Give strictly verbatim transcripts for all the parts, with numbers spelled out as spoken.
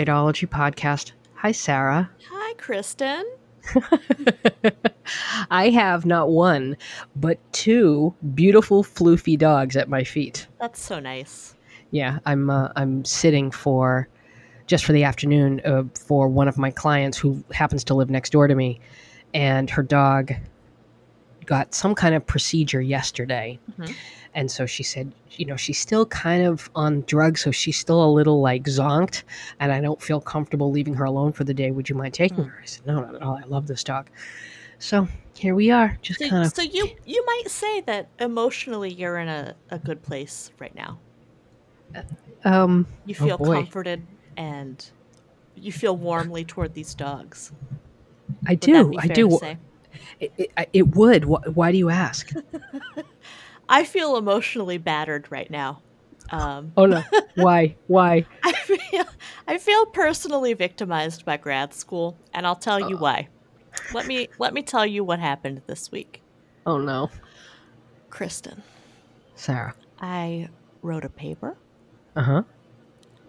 Dateology Podcast. Hi, Sarah. Hi, Kristen. I have not one, but two beautiful floofy dogs at my feet. That's so nice. Yeah, I'm uh, I'm sitting for just for the afternoon uh, for one of my clients who happens to live next door to me, and her dog got some kind of procedure yesterday. Mm-hmm. And so she said, you know, she's still kind of on drugs, so she's still a little like zonked, and I don't feel comfortable leaving her alone for the day. Would you mind taking mm. her? I said, no, not at all. I love this dog. So here we are, just so, kind of. So you, you might say that emotionally you're in a, a good place right now. Um, you feel oh comforted and you feel warmly toward these dogs. I would do. I do. It, it, it would. Why, why do you ask? I feel emotionally battered right now. Um, oh, no. Why? Why? I feel I feel personally victimized by grad school, and I'll tell you uh, why. Let me let me tell you what happened this week. Oh, no. Kristen. Sarah. I wrote a paper. Uh-huh.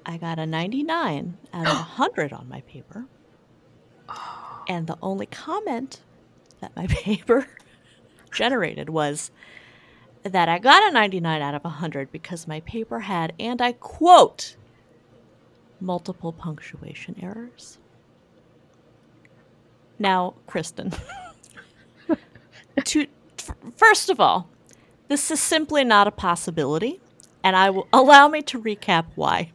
I got a ninety-nine out of one hundred on my paper. Oh. And the only comment that my paper generated was that I got a ninety-nine out of one hundred because my paper had, and I quote, multiple punctuation errors. Now, Kristen, to, f- first of all, this is simply not a possibility, and I will allow me to recap why.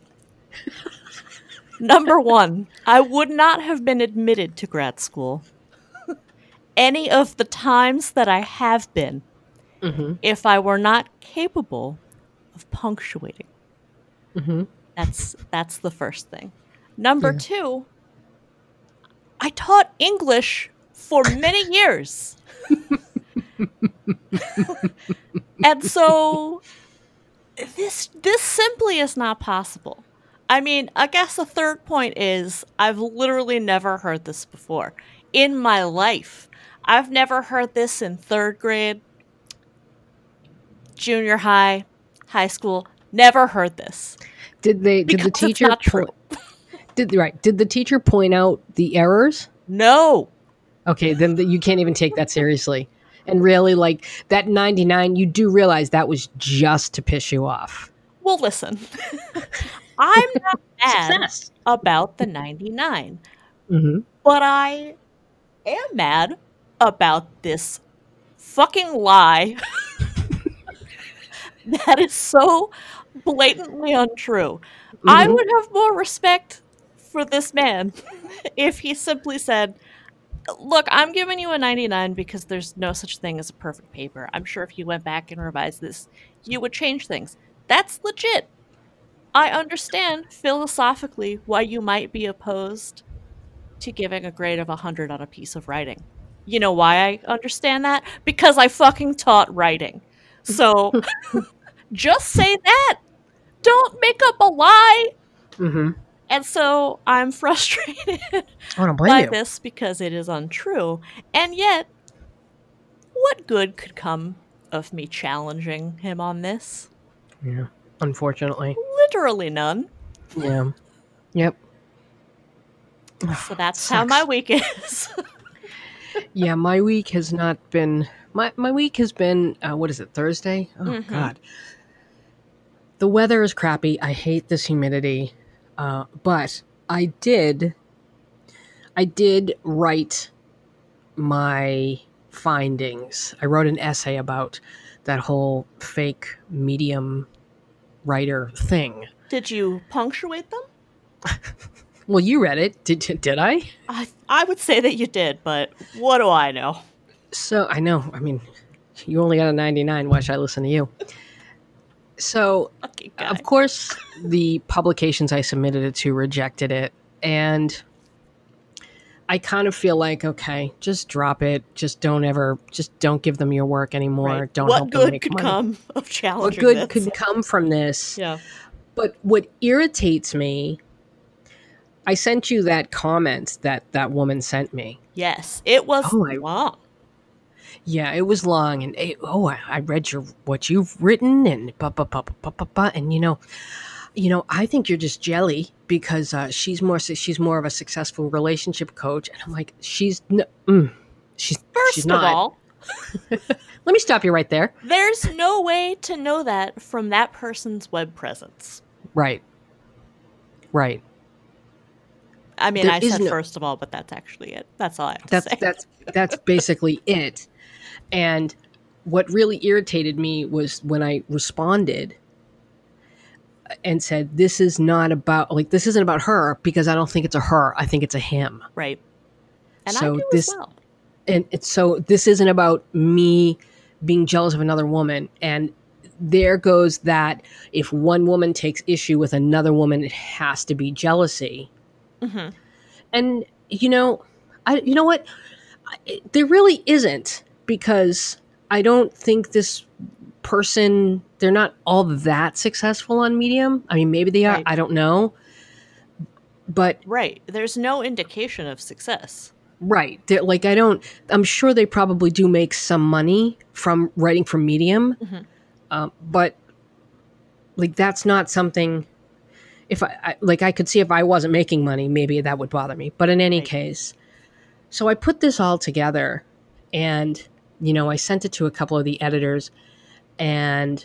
Number one, I would not have been admitted to grad school any of the times that I have been. Mm-hmm. If I were not capable of punctuating. Mm-hmm. That's that's the first thing. Number yeah. two, I taught English for many years. And so this this simply is not possible. I mean, I guess the third point is I've literally never heard this before in my life. I've never heard this in third grade, junior high, high school. Never heard this. Did they? Did the teacher? It's not po- true. Did right? Did the teacher point out the errors? No. Okay, then the, you can't even take that seriously. And really, like that ninety-nine, you do realize that was just to piss you off. Well, listen, I'm not mad about the ninety-nine, mm-hmm. but I am mad about this fucking lie. That is so blatantly untrue. Mm-hmm. I would have more respect for this man if he simply said, look, I'm giving you a ninety-nine because there's no such thing as a perfect paper. I'm sure if you went back and revised this, you would change things. That's legit. I understand philosophically why you might be opposed to giving a grade of one hundred on a piece of writing. You know why I understand that? Because I fucking taught writing. So just say that. Don't make up a lie. Mm-hmm. And so I'm frustrated by you. This because it is untrue. And yet, what good could come of me challenging him on this? Yeah, unfortunately. Literally none. Yeah. Yep. So that's Sucks. How my week is. Yeah, my week has not been... My my week has been, uh, what is it, Thursday? Oh, mm-hmm. God. The weather is crappy. I hate this humidity. Uh, but I did, I did write my findings. I wrote an essay about that whole fake Medium writer thing. Did you punctuate them? Well, you read it. Did, did I? I? I would say that you did, but what do I know? So, I know, I mean, you only got a ninety-nine, why should I listen to you? So, okay, of course, the publications I submitted it to rejected it, and I kind of feel like, okay, just drop it, just don't ever, just don't give them your work anymore, right. Don't what help them make money. What good could come of challenging this? What good could come from this? Yeah. But what irritates me, I sent you that comment that that woman sent me. Yes, it was oh, long. Yeah, it was long, and it, oh, I, I read your what you've written, and ba ba ba ba ba ba, and you know, you know, I think you're just jelly because uh, she's more she's more of a successful relationship coach. And I'm like, she's no, mm, she's first she's of not. all. Let me stop you right there. There's no way to know that from that person's web presence. Right. Right. I mean, there I said no, first of all, but that's actually it. That's all I have to that's, say. That's that's basically it. And what really irritated me was when I responded and said, this is not about, like, this isn't about her because I don't think it's a her. I think it's a him. Right. And so I do this, as well. And it's, so this isn't about me being jealous of another woman. And there goes that if one woman takes issue with another woman, it has to be jealousy. Mm-hmm. And, you know, I you know what? I, there really isn't, because I don't think this person, they're not all that successful on Medium. I mean, maybe they are. Right. I don't know. But right. There's no indication of success. Right. They're, like, I don't, I'm sure they probably do make some money from writing for Medium. Mm-hmm. Um, but like, that's not something, if I, I, like, I could see if I wasn't making money, maybe that would bother me. But in any right. case, so I put this all together and, you know, I sent it to a couple of the editors, and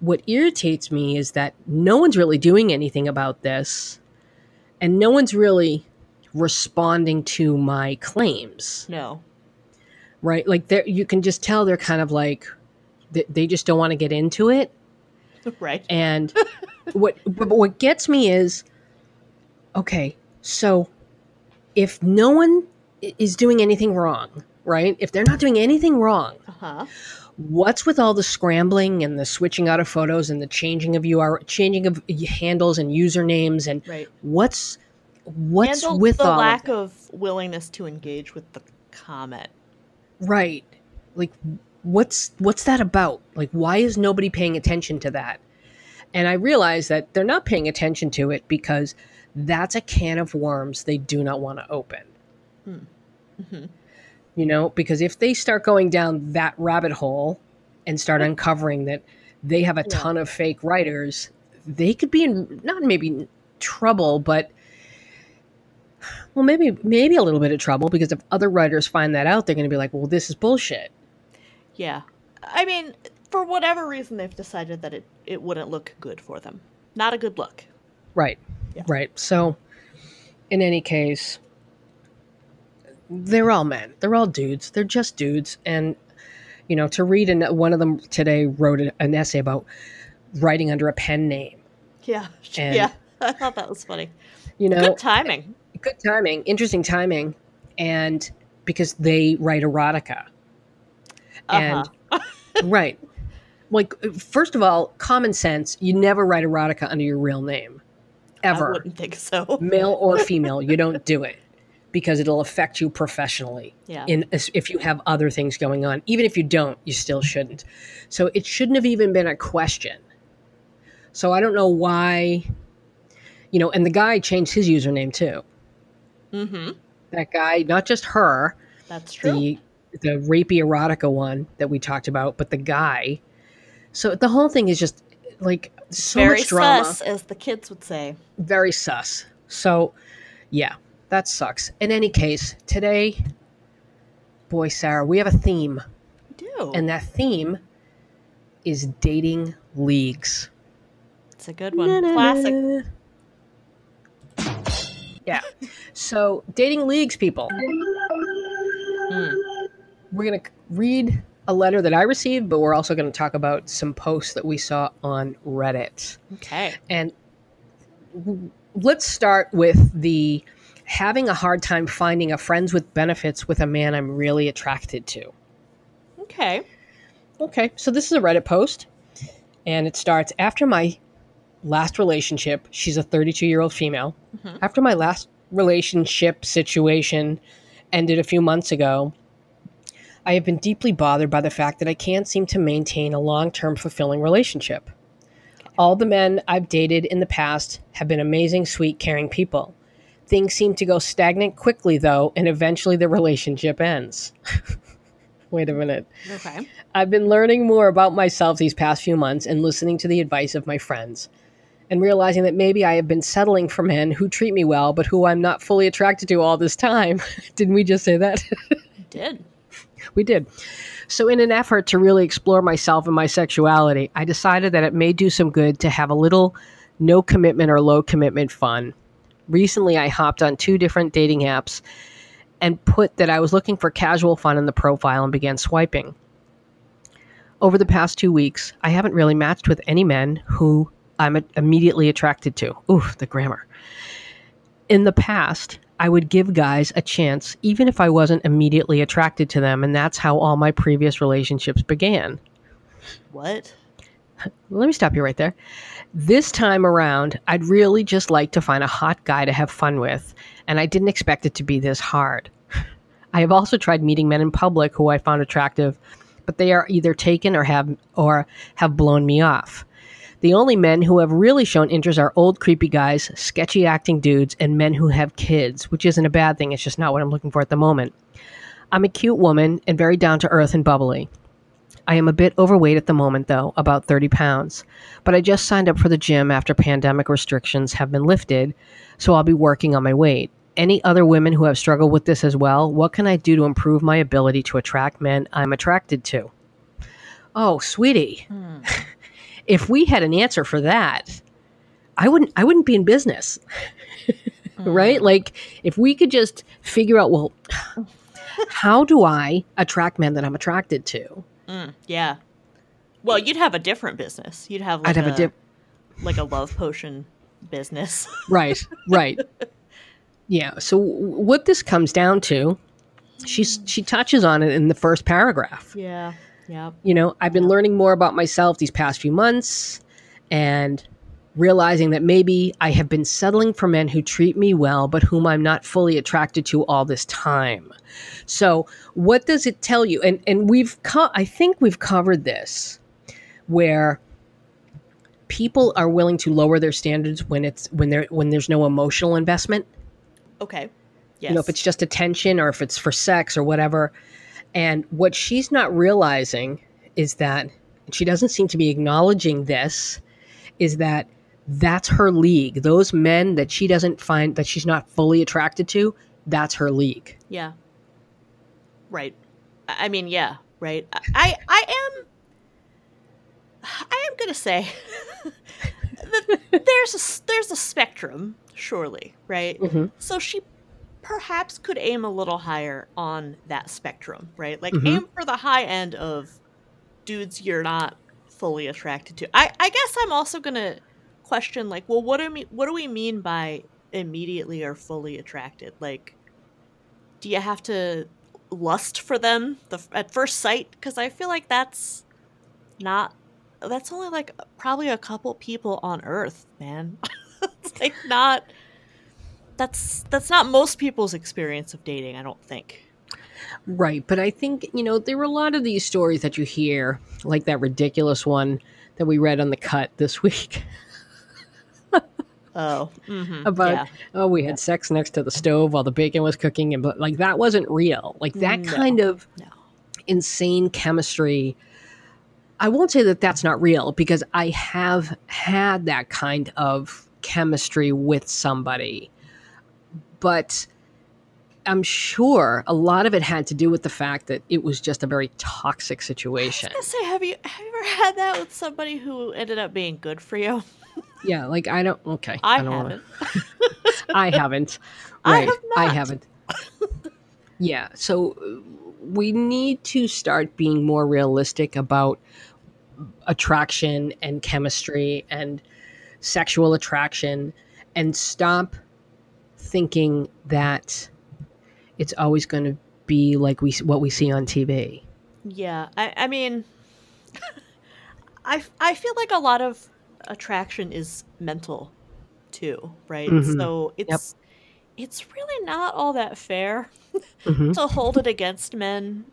what irritates me is that no one's really doing anything about this, and no one's really responding to my claims. No. Right? Like, there, you can just tell they're kind of like, they, they just don't want to get into it. Right. And what, but what gets me is, okay, so if no one is doing anything wrong, right? If they're not doing anything wrong, uh-huh. what's with all the scrambling and the switching out of photos and the changing of U R L, changing of handles and usernames, and right. what's what's Handle with the all lack of, of willingness to engage with the comment, right? Like, what's what's that about? Like, why is nobody paying attention to that? And I realize that they're not paying attention to it because that's a can of worms they do not want to open. Hmm. Mm-hmm. You know, because if they start going down that rabbit hole and start uncovering that they have a ton of fake writers, they could be in, not maybe trouble, but, well, maybe maybe a little bit of trouble, because if other writers find that out, they're going to be like, well, this is bullshit. Yeah. I mean, for whatever reason, they've decided that it, it wouldn't look good for them. Not a good look. Right. Yeah. Right. So, in any case, they're all men. They're all dudes. They're just dudes. And, you know, to read, an, one of them today wrote an essay about writing under a pen name. Yeah. And, yeah. I thought that was funny. You know, good timing. Good timing. Interesting timing. And because they write erotica. Uh-huh. And, right. Like, first of all, common sense, you never write erotica under your real name. Ever. I wouldn't think so. Male or female, you don't do it. Because it'll affect you professionally. Yeah. In, if you have other things going on. Even if you don't, you still shouldn't. So it shouldn't have even been a question. So I don't know why, you know, and the guy changed his username too. Mm-hmm. That guy, not just her. That's true. The, the rapey erotica one that we talked about, but the guy. So the whole thing is just like so very much drama. Very sus, as the kids would say. Very sus. So, yeah. That sucks. In any case, today, boy, Sarah, we have a theme. We do. And that theme is dating leagues. It's a good one. Na-na-na. Classic. Yeah. So, dating leagues, people. Mm. We're going to read a letter that I received, but we're also going to talk about some posts that we saw on Reddit. Okay. And w- let's start with the... having a hard time finding a friends with benefits with a man I'm really attracted to. Okay. Okay. So this is a Reddit post, and it starts, after my last relationship, she's a thirty-two-year-old female. Mm-hmm. After my last relationship situation ended a few months ago, I have been deeply bothered by the fact that I can't seem to maintain a long-term fulfilling relationship. Okay. All the men I've dated in the past have been amazing, sweet, caring people. Things seem to go stagnant quickly, though, and eventually the relationship ends. Wait a minute. Okay. I've been learning more about myself these past few months and listening to the advice of my friends. and realizing that maybe I have been settling for men who treat me well, but who I'm not fully attracted to all this time. Didn't we just say that? We did. We did. So in an effort to really explore myself and my sexuality, I decided that it may do some good to have a little no commitment or low commitment fun. Recently, I hopped on two different dating apps and put that I was looking for casual fun in the profile and began swiping. Over the past two weeks, I haven't really matched with any men who I'm immediately attracted to. Oof, the grammar. In the past, I would give guys a chance even if I wasn't immediately attracted to them, and that's how all my previous relationships began. What? Let me stop you right there. This time around, I'd really just like to find a hot guy to have fun with, and I didn't expect it to be this hard. I have also tried meeting men in public who I found attractive, but they are either taken or have or have blown me off. The only men who have really shown interest are old creepy guys, sketchy acting dudes, and men who have kids, which isn't a bad thing. It's just not what I'm looking for at the moment. I'm a cute woman and very down-to-earth and bubbly. I am a bit overweight at the moment, though, about thirty pounds. But I just signed up for the gym after pandemic restrictions have been lifted, so I'll be working on my weight. Any other women who have struggled with this as well, what can I do to improve my ability to attract men I'm attracted to? Oh, sweetie. Hmm. If we had an answer for that, I wouldn't I wouldn't be in business, right? Like, if we could just figure out, well, how do I attract men that I'm attracted to? Mm, yeah. Well, you'd have a different business. You'd have like, I'd have a, a dip- like a love potion business. Right, right. Yeah. So what this comes down to, she's, she touches on it in the first paragraph. Yeah. Yeah. You know, I've been yep. learning more about myself these past few months and realizing that maybe I have been settling for men who treat me well, but whom I'm not fully attracted to all this time. So what does it tell you? And and we've, co- I think we've covered this, where people are willing to lower their standards when it's, when there, when there's no emotional investment. Okay. Yes. You know, if it's just attention or if it's for sex or whatever. And what she's not realizing is that, and she doesn't seem to be acknowledging this, is that that's her league. Those men that she doesn't find, that she's not fully attracted to, that's her league. Yeah. Right. I mean, yeah, right. I, I am, I am going to say that there's a, there's a spectrum, surely, right? Mm-hmm. So she perhaps could aim a little higher on that spectrum, right? Like, mm-hmm. aim for the high end of dudes you're not fully attracted to. I, I guess I'm also going to question, like, well, what do we, what do we mean by immediately or fully attracted? Like, do you have to lust for them the, at first sight? Because I feel like that's not, that's only like probably a couple people on Earth, man. It's like not... That's that's not most people's experience of dating, I don't think. Right. But I think, you know, there were a lot of these stories that you hear, like that ridiculous one that we read on The Cut this week. Oh. Mm-hmm. About, yeah. oh, we had yeah. sex next to the stove while the bacon was cooking. And but like, that wasn't real. Like, that no. kind of no. insane chemistry. I won't say that that's not real, because I have had that kind of chemistry with somebody. But I'm sure a lot of it had to do with the fact that it was just a very toxic situation. I was gonna say, have you, have you ever had that with somebody who ended up being good for you? Yeah, like I don't. Okay, I, I don't haven't. Wanna, I haven't. Right, I have not. I haven't. Yeah, so we need to start being more realistic about attraction and chemistry and sexual attraction, and stop thinking that it's always going to be like we what we see on T V. Yeah, I, I mean, I, I feel like a lot of attraction is mental too, right? Mm-hmm. So it's yep. it's really not all that fair mm-hmm. to hold it against men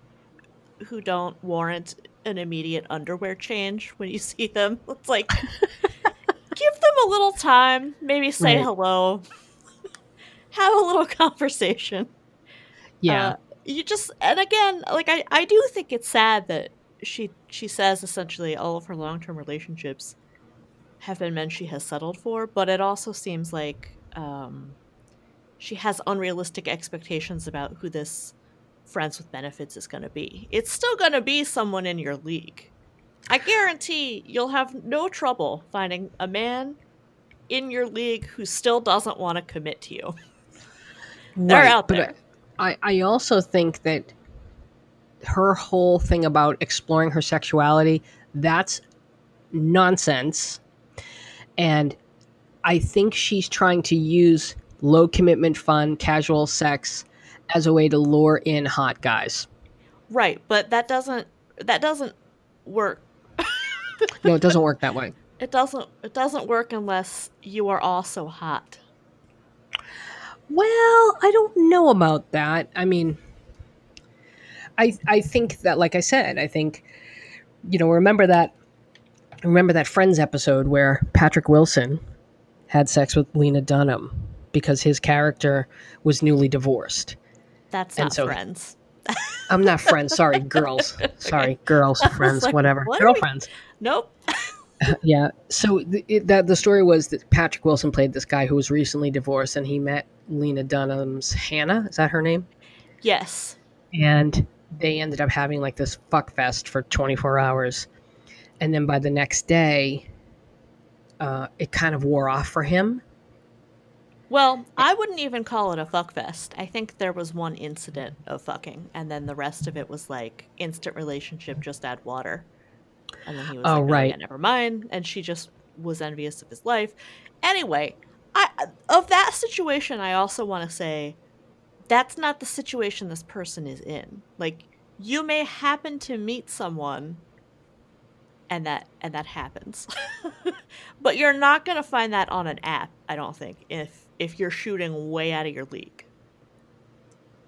who don't warrant an immediate underwear change when you see them. It's like, give them a little time, maybe say right. hello. Have a little conversation. Yeah. Uh, you just, and again, like, I, I do think it's sad that she she says essentially all of her long-term relationships have been men she has settled for, but it also seems like um, she has unrealistic expectations about who this Friends with Benefits is going to be. It's still going to be someone in your league. I guarantee you'll have no trouble finding a man in your league who still doesn't want to commit to you. They're right, out there. But I, I also think that her whole thing about exploring her sexuality, that's nonsense. And I think she's trying to use low commitment fun, casual sex as a way to lure in hot guys. Right, but that doesn't that doesn't work. No, it doesn't work that way. It doesn't it doesn't work unless you are also hot. Well, I don't know about that. I mean, I I think that, like I said, I think, you know, remember that remember that Friends episode where Patrick Wilson had sex with Lena Dunham because his character was newly divorced. That's and not so, Friends. I'm not Friends. Sorry, girls. Sorry, girls, Friends, like, whatever. What Girlfriends. We... Nope. Yeah. So the, it, that the story was that Patrick Wilson played this guy who was recently divorced, and he met Lena Dunham's Hannah. Is that her name? Yes. And they ended up having like this fuck fest for twenty-four hours. And then by the next day, uh, it kind of wore off for him. Well, I wouldn't even call it a fuck fest. I think there was one incident of fucking, and then the rest of it was like instant relationship, just add water. And then he was oh, like, right. oh, yeah, never mind. And she just was envious of his life. Anyway, I, of that situation, I also want to say that's not the situation this person is in. Like, you may happen to meet someone and that and that happens. But you're not going to find that on an app, I don't think, if if you're shooting way out of your league.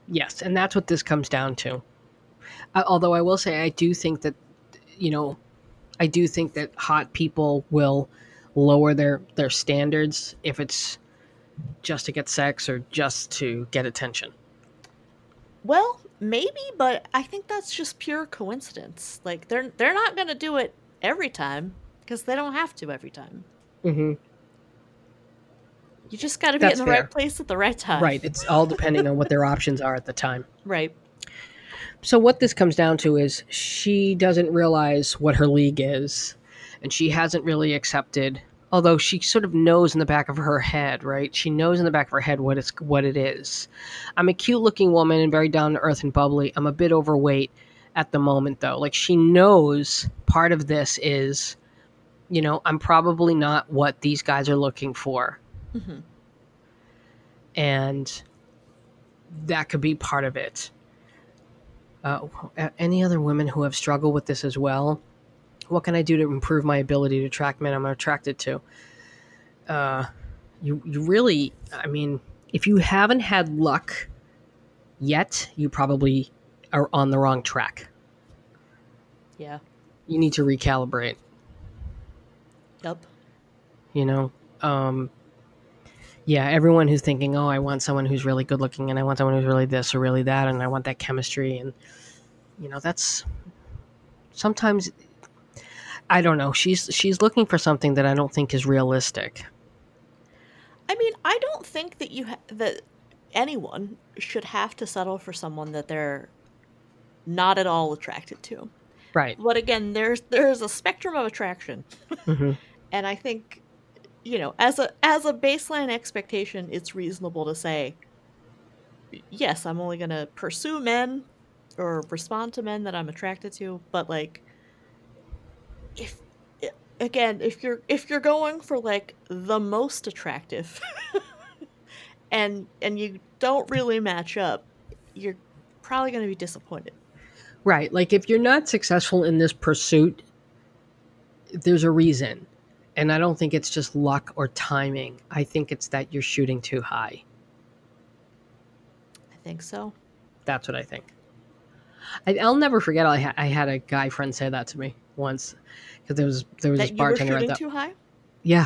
Yes, and that's what this comes down to. Uh, although I will say I do think that, you know, I do think that hot people will lower their, their standards if it's just to get sex or just to get attention. Well, maybe, but I think that's just pure coincidence. Like, they're they're not going to do it every time because they don't have to every time. Mm-hmm. You just got to be that's in the fair. Right place at the right time. Right. It's all depending on what their options are at the time. Right. So what this comes down to is she doesn't realize what her league is, and she hasn't really accepted, although she sort of knows in the back of her head, right? She knows in the back of her head what it's what it is. I'm a cute-looking woman and very down-to-earth and bubbly. I'm a bit overweight at the moment, though. Like, she knows part of this is, you know, I'm probably not what these guys are looking for. Mm-hmm. And that could be part of it. Uh, any other women who have struggled with this as well? What can I do to improve my ability to attract men I'm attracted to? Uh, you, you really, I mean, if you haven't had luck yet, you probably are on the wrong track. Yeah. You need to recalibrate. Yep. You know, um, yeah, everyone who's thinking, oh, I want someone who's really good looking and I want someone who's really this or really that and I want that chemistry and, you know, that's sometimes, I don't know, she's she's looking for something that I don't think is realistic. I mean, I don't think that you ha- that anyone should have to settle for someone that they're not at all attracted to. Right. But again, there's there's a spectrum of attraction. Mm-hmm. And I think, you know, as a as a baseline expectation, it's reasonable to say, yes, I'm only going to pursue men or respond to men that I'm attracted to. But like, if again, if you're if you're going for like the most attractive, and and you don't really match up, you're probably going to be disappointed. Right. Like, if you're not successful in this pursuit, there's a reason. And I don't think it's just luck or timing. I think it's that you're shooting too high. I think so. That's what I think. I, I'll never forget. I, ha- I had a guy friend say that to me once because there was there was that this bartender. That you were shooting at the- too high? Yeah.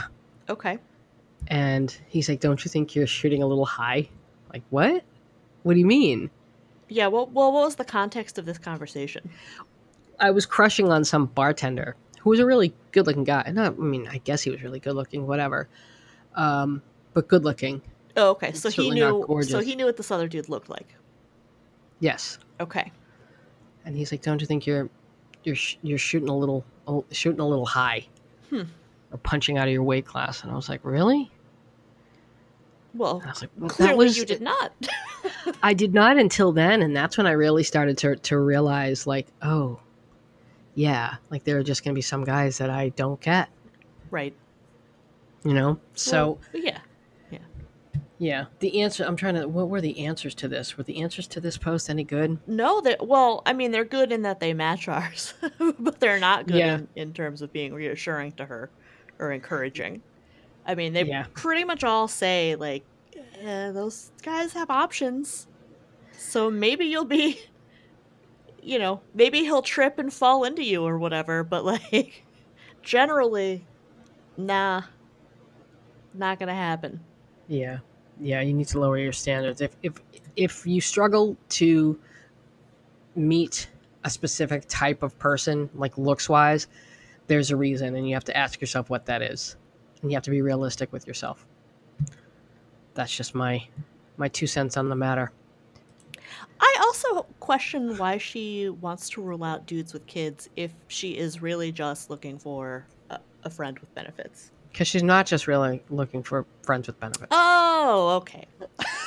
Okay. And he's like, "Don't you think you're shooting a little high?" Like, what? What do you mean? Yeah. Well, well, what was the context of this conversation? I was crushing on some bartender who was a really good-looking guy. Not, I mean, I guess he was really good-looking, whatever. Um, but good-looking. Oh, okay. So he knew. So he knew what this other dude looked like. Yes. Okay. And he's like, "Don't you think you're, you're, sh- you're shooting a little, shooting a little high, hmm. or punching out of your weight class?" And I was like, "Really?" Well, I was like, well clearly that was, you did not. I did not until then, and that's when I really started to to realize, like, oh, yeah, like there are just going to be some guys that I don't get, right? You know, so well, yeah, yeah, yeah. The answer I'm trying to what were the answers to this? Were the answers to this post any good? No, that well, I mean, they're good in that they match ours, but they're not good yeah. in, in terms of being reassuring to her or encouraging. I mean, they yeah. pretty much all say, like, eh, those guys have options. So maybe you'll be, you know, maybe he'll trip and fall into you or whatever. But, like, generally, nah, not going to happen. Yeah. Yeah, you need to lower your standards. If, if, if you struggle to meet a specific type of person, like looks-wise, there's a reason. And you have to ask yourself what that is. And you have to be realistic with yourself. That's just my my two cents on the matter. I also question why she wants to rule out dudes with kids if she is really just looking for a, a friend with benefits. Because she's not just really looking for friends with benefits. Oh, okay.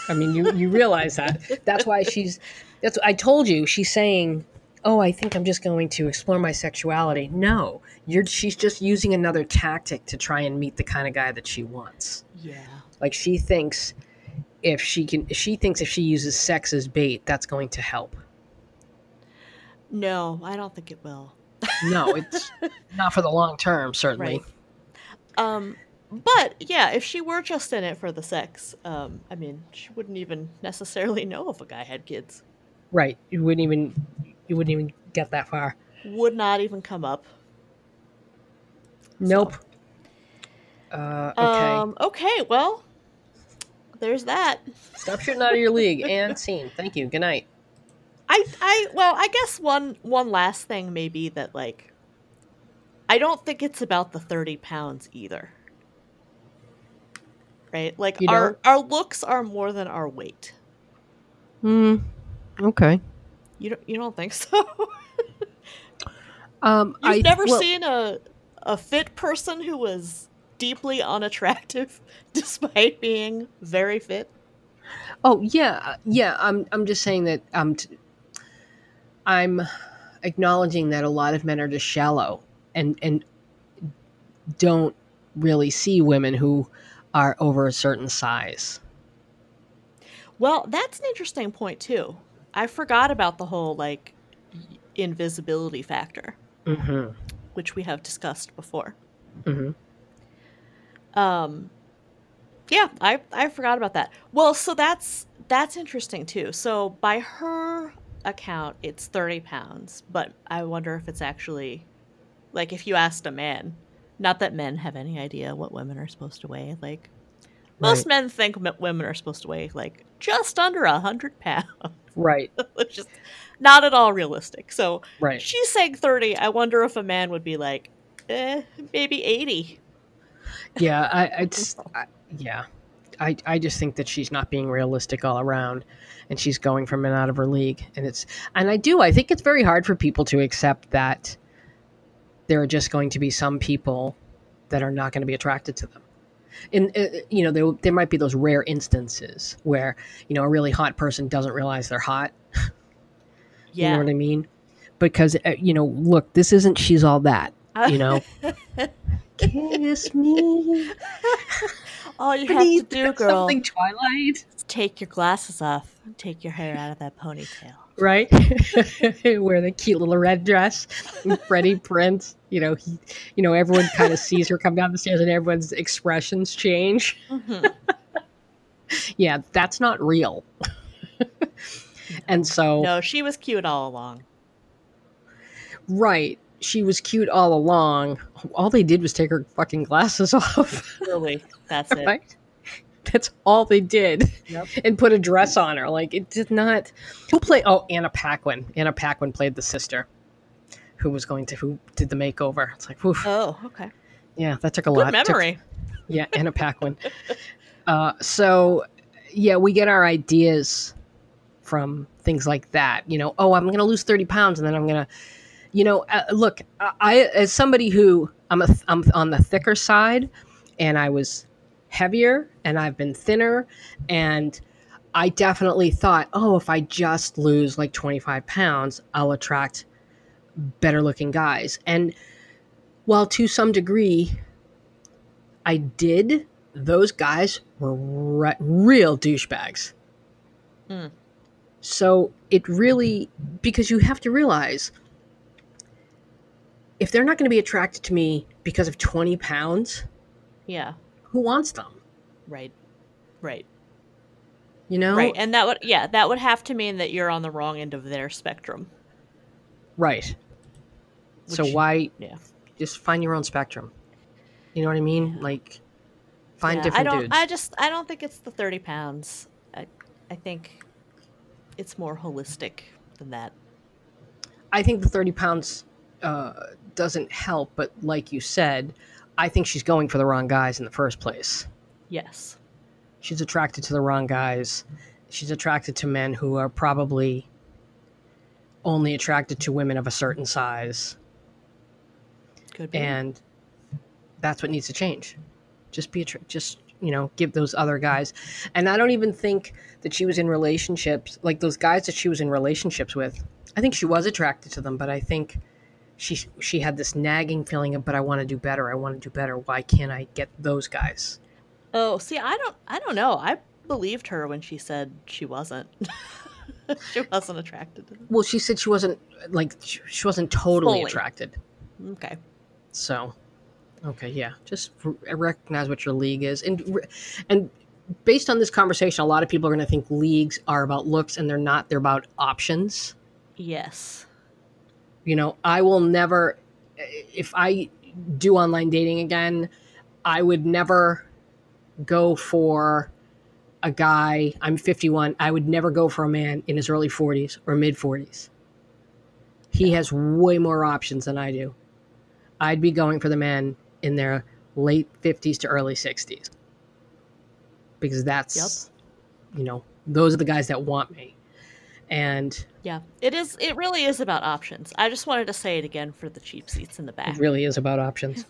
I mean, you, you realize that. That's why she's... That's I told you, she's saying... oh, I think I'm just going to explore my sexuality. No, you're, she's just using another tactic to try and meet the kind of guy that she wants. Yeah. Like she thinks if she can, she thinks if she uses sex as bait, that's going to help. No, I don't think it will. No, it's not for the long term, certainly. Right. Um, but yeah, if she were just in it for the sex, um, I mean, she wouldn't even necessarily know if a guy had kids. Right. You wouldn't even... You wouldn't even get that far. Would not even come up. Nope. So. Uh, okay. Um, okay, well, there's that. Stop shooting out of your league and scene. Thank you. Good night. I, I, well, I guess one, one last thing may be that, like, I don't think it's about the thirty pounds either. Right? Like, you our, our looks are more than our weight. Hmm. Okay. You don't, you don't think so? um, You've I, never well, seen a a fit person who was deeply unattractive despite being very fit? Oh, yeah. Yeah, I'm I'm just saying that I'm, t- I'm acknowledging that a lot of men are just shallow and, and don't really see women who are over a certain size. Well, that's an interesting point, too. I forgot about the whole, like, invisibility factor, mm-hmm. which we have discussed before. Mm-hmm. Um, yeah, I I forgot about that. Well, so that's that's interesting too. So by her account, it's thirty pounds, but I wonder if it's actually, like, if you asked a man, not that men have any idea what women are supposed to weigh. Like, right. Most men think women are supposed to weigh like just under a hundred pounds. Right. Which is not at all realistic. So right. She's saying thirty. I wonder if a man would be like, eh, maybe eighty. Yeah, I, I just, I, yeah, I, I just think that she's not being realistic all around, and she's going from and out of her league. And it's, and I do, I think it's very hard for people to accept that there are just going to be some people that are not going to be attracted to them. And, uh, you know, there there might be those rare instances where, you know, a really hot person doesn't realize they're hot. Yeah. You know what I mean? Because, uh, you know, look, this isn't She's All That, you know? Kiss me. All you Please, have to do, girl, something Twilight. Take your glasses off and take your hair out of that ponytail. Right? Wear the cute little red dress. Freddie Prinze, you know, he, you know, everyone kind of sees her come down the stairs and everyone's expressions change. Mm-hmm. Yeah, that's not real. And so... No, she was cute all along. Right. She was cute all along. All they did was take her fucking glasses off. Really? That's it. Right? That's all they did. Yep. And put a dress on her. Like, it did not... Who played... Oh, Anna Paquin. Anna Paquin played the sister who was going to, who did the makeover. It's like, woof. Oh, okay. Yeah, that took a Good lot. Good memory. Took, yeah, and a pack one. Uh, so, yeah, we get our ideas from things like that. You know, oh, I'm going to lose thirty pounds and then I'm going to, you know, uh, look, I, I, as somebody who I'm, a, I'm on the thicker side and I was heavier and I've been thinner, and I definitely thought, oh, if I just lose like twenty-five pounds, I'll attract better looking guys. And while to some degree I did, those guys were re- real douchebags. Mm. So it really, because you have to realize if they're not going to be attracted to me because of twenty pounds, yeah, who wants them? Right. Right. You know? Right. And that would, yeah, that would have to mean that you're on the wrong end of their spectrum. Right. Which, so why, yeah. Just find your own spectrum. You know what I mean? Yeah. Like, find yeah, different I don't, dudes. I just, I don't think it's the thirty pounds. I, I think it's more holistic than that. I think the thirty pounds uh, doesn't help, but like you said, I think she's going for the wrong guys in the first place. Yes. She's attracted to the wrong guys. She's attracted to men who are probably only attracted to women of a certain size. Could be. And that's what needs to change. Just be, attra- just, you know, give those other guys. And I don't even think that she was in relationships, like those guys that she was in relationships with. I think she was attracted to them, but I think She she had this nagging feeling of, but I want to do better. I want to do better. Why can't I get those guys? Oh, see, I don't I don't know. I believed her when she said she wasn't. She wasn't attracted to them. Well, she said she wasn't, like, she, she wasn't totally Fully. attracted. Okay. So, okay, yeah. Just recognize what your league is. And and based on this conversation, a lot of people are going to think leagues are about looks, and they're not. They're about options. Yes. You know, I will never, if I do online dating again, I would never go for a guy, I'm fifty-one, I would never go for a man in his early forties or mid forties. He has way more options than I do. I'd be going for the man in their late fifties to early sixties. Because that's, yep. You know, those are the guys that want me. And yeah, it is. It really is about options. I just wanted to say it again for the cheap seats in the back. It really is about options.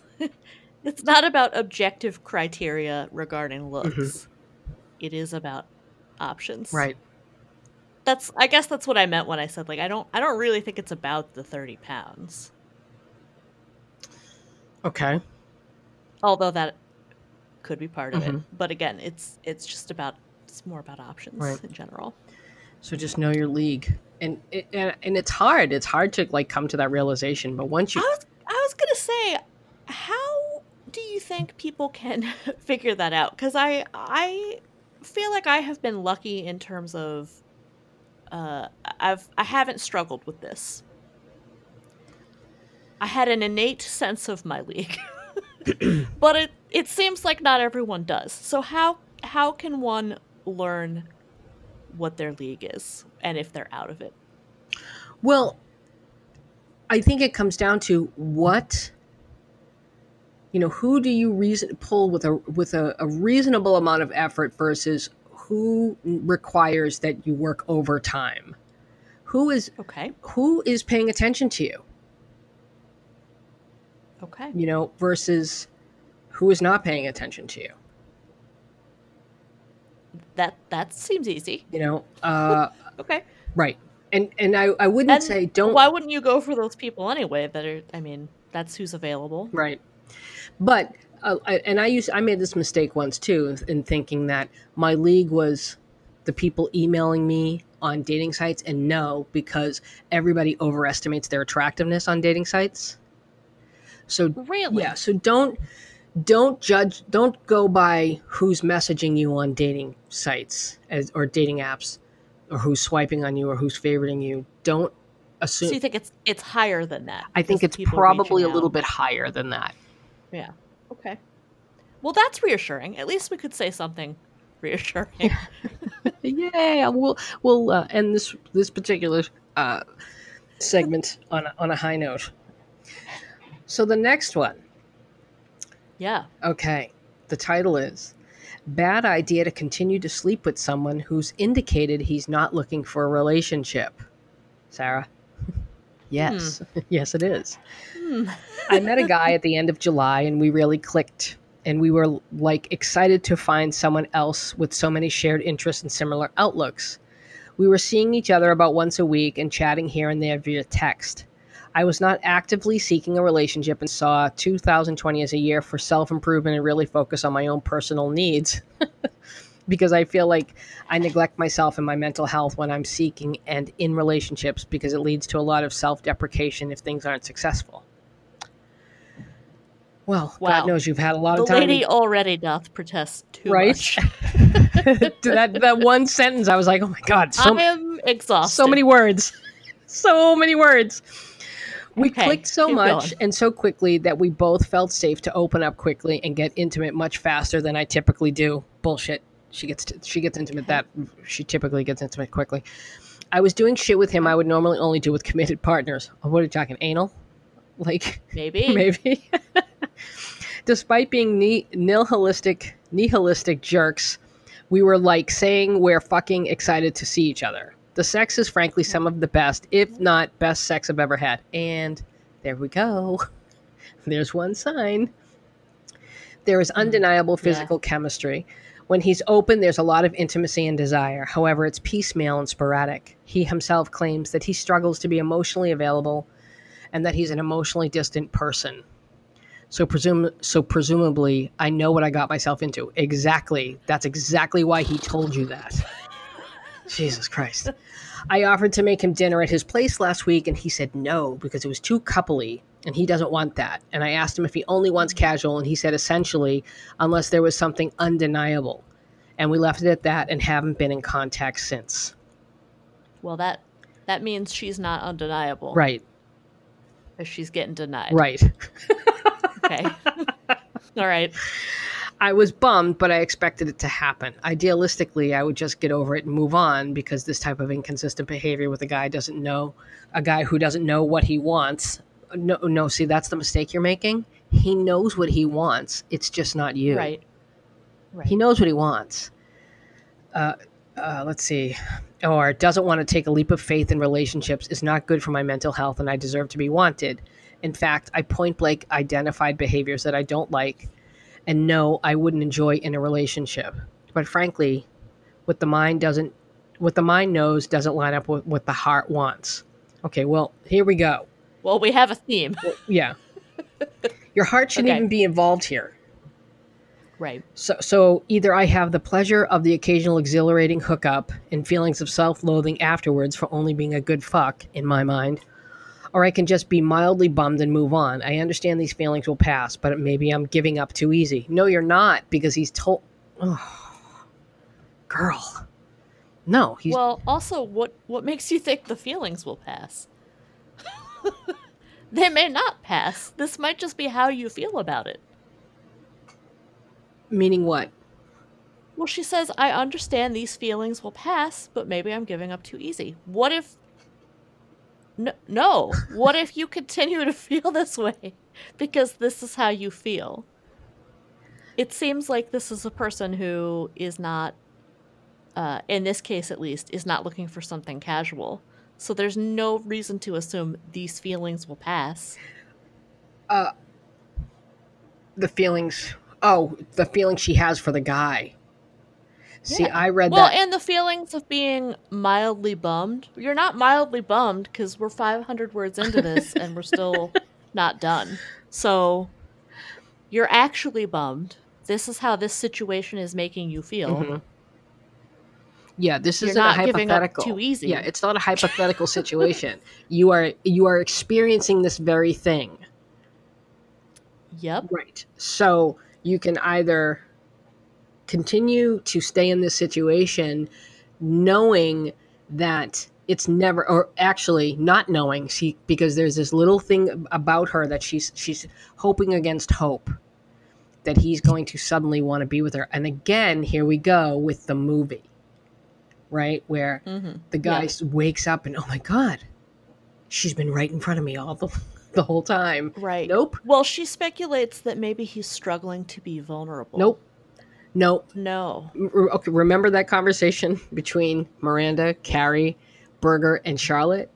It's not about objective criteria regarding looks. Mm-hmm. It is about options. Right. That's, I guess that's what I meant when I said, like, I don't, I don't really think it's about the thirty pounds. Okay. Although that could be part of mm-hmm. it. But again, it's, it's just about, it's more about options right. in general. So just know your league, and it, and and it's hard. It's hard to like come to that realization. But once you, I was, I was gonna say, how do you think people can figure that out? Because I I feel like I have been lucky in terms of, uh, I've I haven't struggled with this. I had an innate sense of my league, but it it seems like not everyone does. So how how can one learn what their league is and if they're out of it? Well, I think it comes down to what, you know, who do you reason pull with a, with a, a reasonable amount of effort versus who requires that you work overtime? Who is, okay. Who is paying attention to you? Okay. You know, versus who is not paying attention to you. That that seems easy. You know, uh, okay. Right. And and I, I wouldn't and say don't. Why wouldn't you go for those people anyway that are, I mean, that's who's available. Right. But, uh, I, and I used, I made this mistake once too in thinking that my league was the people emailing me on dating sites. And no, because everybody overestimates their attractiveness on dating sites. So, really? Yeah. So don't. Don't judge, don't go by who's messaging you on dating sites as, or dating apps, or who's swiping on you or who's favoriting you. Don't assume. So you think it's it's higher than that? I think it's probably a little bit higher than that. Yeah. Okay. Well, that's reassuring. At least we could say something reassuring. Yay. We'll, we'll uh, end this, this particular uh, segment on, on a high note. So the next one. Yeah. Okay. The title is Bad Idea to Continue to Sleep with Someone Who's Indicated He's Not Looking for a Relationship. Sarah? Yes. Hmm. Yes, it is. Hmm. I met a guy at the end of July and we really clicked. And we were like excited to find someone else with so many shared interests and similar outlooks. We were seeing each other about once a week and chatting here and there via text. I was not actively seeking a relationship and saw two thousand twenty as a year for self-improvement and really focus on my own personal needs because I feel like I neglect myself and my mental health when I'm seeking and in relationships because it leads to a lot of self-deprecation if things aren't successful. Well, wow. God knows you've had a lot the of time. The lady already doth protest too right? much. that, that one sentence, I was like, oh my God. So, I am exhausted. So many words. So many words. We okay, clicked so much going. and so quickly that we both felt safe to open up quickly and get intimate much faster than I typically do. Bullshit. She gets t- she gets intimate that she typically gets intimate quickly. I was doing shit with him I would normally only do with committed partners. Oh, what are you talking? Anal? Like maybe. Maybe. Despite being ni- nihilistic, nihilistic jerks, we were like saying we're fucking excited to see each other. The sex is frankly some of the best, if not best sex I've ever had. And there we go. There's one sign. There is undeniable physical yeah. chemistry. When he's open, there's a lot of intimacy and desire. However, it's piecemeal and sporadic. He himself claims that he struggles to be emotionally available and that he's an emotionally distant person. So presume, so presumably, I know what I got myself into. Exactly. That's exactly why he told you that. Jesus Christ. I offered to make him dinner at his place last week, and he said no, because it was too coupley, and he doesn't want that. And I asked him if he only wants casual, and he said essentially, unless there was something undeniable. And we left it at that and haven't been in contact since. Well, that that means she's not undeniable. Right. Because she's getting denied. Right. Okay. All right. I was bummed, but I expected it to happen. Idealistically, I would just get over it and move on because this type of inconsistent behavior with a guy doesn't know, a guy who doesn't know what he wants. No, no, see, that's the mistake you're making. He knows what he wants. It's just not you. Right. Right. He knows what he wants. Uh, uh, let's see. Or doesn't want to take a leap of faith in relationships is not good for my mental health and I deserve to be wanted. In fact, I point blank identified behaviors that I don't like and know I wouldn't enjoy in a relationship. But frankly, what the mind doesn't, what the mind knows doesn't line up with what the heart wants. Okay, well, here we go. Well, we have a theme. Well, yeah. Your heart shouldn't okay. even be involved here. Right. So, so either I have the pleasure of the occasional exhilarating hookup and feelings of self-loathing afterwards for only being a good fuck, in my mind, or I can just be mildly bummed and move on. I understand these feelings will pass, but maybe I'm giving up too easy. No, you're not, because he's told... Oh, girl. No, he's... Well, also, what, what makes you think the feelings will pass? They may not pass. This might just be how you feel about it. Meaning what? Well, she says, I understand these feelings will pass, but maybe I'm giving up too easy. What if... No, no. What if you continue to feel this way? Because this is how you feel. It seems like this is a person who is not, uh, in this case at least, is not looking for something casual. So there's no reason to assume these feelings will pass. Uh, the feelings... Oh, the feeling she has for the guy. See, yeah. I read well, that. Well, and the feelings of being mildly bummed. You're not mildly bummed because we're five hundred words into this and we're still not done. So you're actually bummed. This is how this situation is making you feel. Mm-hmm. Yeah, this isn't a hypothetical. Too easy. Yeah, it's not a hypothetical situation. You are you are experiencing this very thing. Yep. Right. So you can either continue to stay in this situation knowing that it's never, or actually not knowing, she, because there's this little thing about her that she's she's hoping against hope that he's going to suddenly want to be with her. And again, here we go with the movie, right? Where mm-hmm. the guy yeah. wakes up and, oh my God, she's been right in front of me all the the whole time. Right. Nope. Well, she speculates that maybe he's struggling to be vulnerable. Nope. Nope. No. Okay, remember that conversation between Miranda, Carrie, Berger, and Charlotte?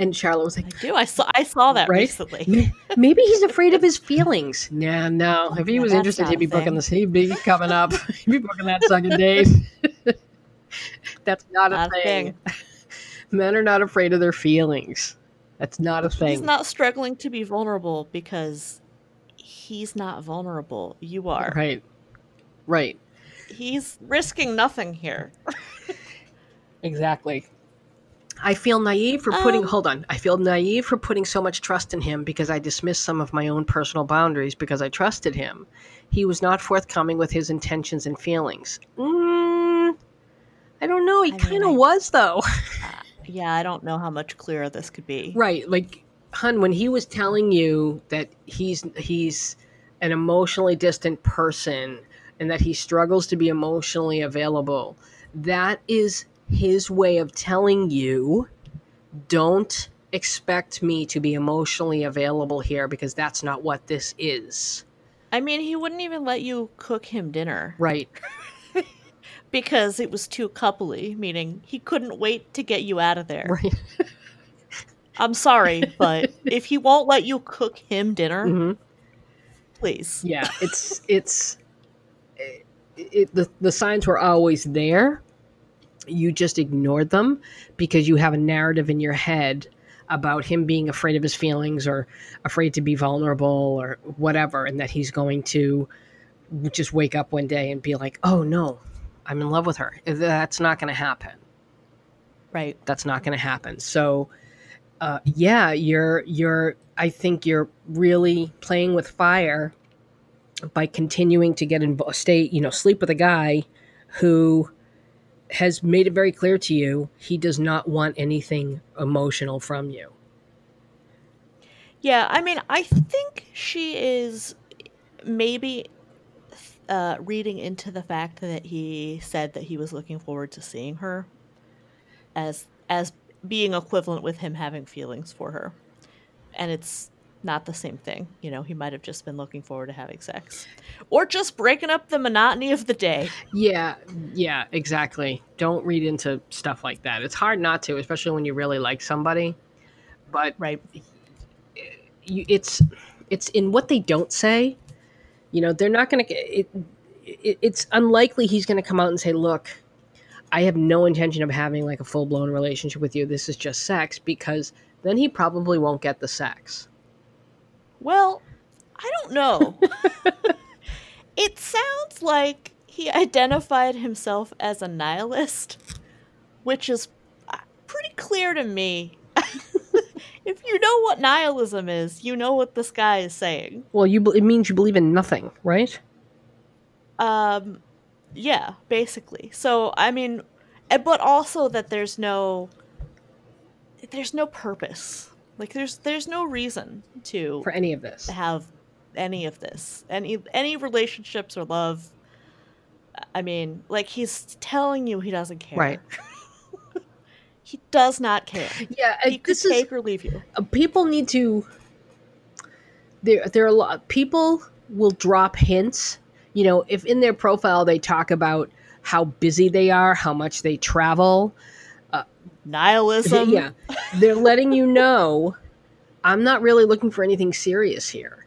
And Charlotte was like, I do. I saw I saw that right? recently. Maybe he's afraid of his feelings. Nah, no. If he yeah, was interested, he'd be booking this. He'd be coming up. He'd be booking that second date. That's not, not a thing. A thing. Men are not afraid of their feelings. That's not a thing. He's not struggling to be vulnerable because he's not vulnerable. You are. Right. Right. He's risking nothing here. Exactly. I feel naive for putting, um, hold on. I feel naive for putting so much trust in him because I dismissed some of my own personal boundaries because I trusted him. He was not forthcoming with his intentions and feelings. Mm, I don't know. He kind of was, though. uh, yeah, I don't know how much clearer this could be. Right. Like, hun, when he was telling you that he's he's an emotionally distant person and that he struggles to be emotionally available, that is his way of telling you, don't expect me to be emotionally available here because that's not what this is. I mean, he wouldn't even let you cook him dinner. Right. Because it was too coupley, meaning he couldn't wait to get you out of there. Right. I'm sorry, but if he won't let you cook him dinner, mm-hmm. please. Yeah, it's, it's, it, it, the, the signs were always there. You just ignored them because you have a narrative in your head about him being afraid of his feelings or afraid to be vulnerable or whatever, and that he's going to just wake up one day and be like, oh, no, I'm in love with her. That's not going to happen. Right. That's not going to happen. So, uh, yeah, you're you're I think you're really playing with fire by continuing to get in stay, you know, sleep with a guy who has made it very clear to you he does not want anything emotional from you. Yeah, I mean, I think she is maybe uh, reading into the fact that he said that he was looking forward to seeing her as as being equivalent with him having feelings for her. And it's not the same thing. You know, he might have just been looking forward to having sex or just breaking up the monotony of the day. Yeah. Yeah, exactly. Don't read into stuff like that. It's hard not to, especially when you really like somebody, but right. It's, it's in what they don't say, you know, they're not going it, to, it's unlikely he's going to come out and say, look, I have no intention of having like a full blown relationship with you. This is just sex, because then he probably won't get the sex. Well, I don't know. It sounds like he identified himself as a nihilist, which is pretty clear to me. If you know what nihilism is, you know what this guy is saying. Well, you it means you believe in nothing, right? Um, yeah, basically. So, I mean, but also that there's no there's no purpose. Like there's there's no reason to for any of this have any of this any any relationships or love. I mean, like he's telling you he doesn't care. Right. He does not care. Yeah, he could this take is, or leave you. People need to. There there are a lot people will drop hints. You know, if in their profile they talk about how busy they are, how much they travel. Nihilism. Yeah. They're letting you know I'm not really looking for anything serious here.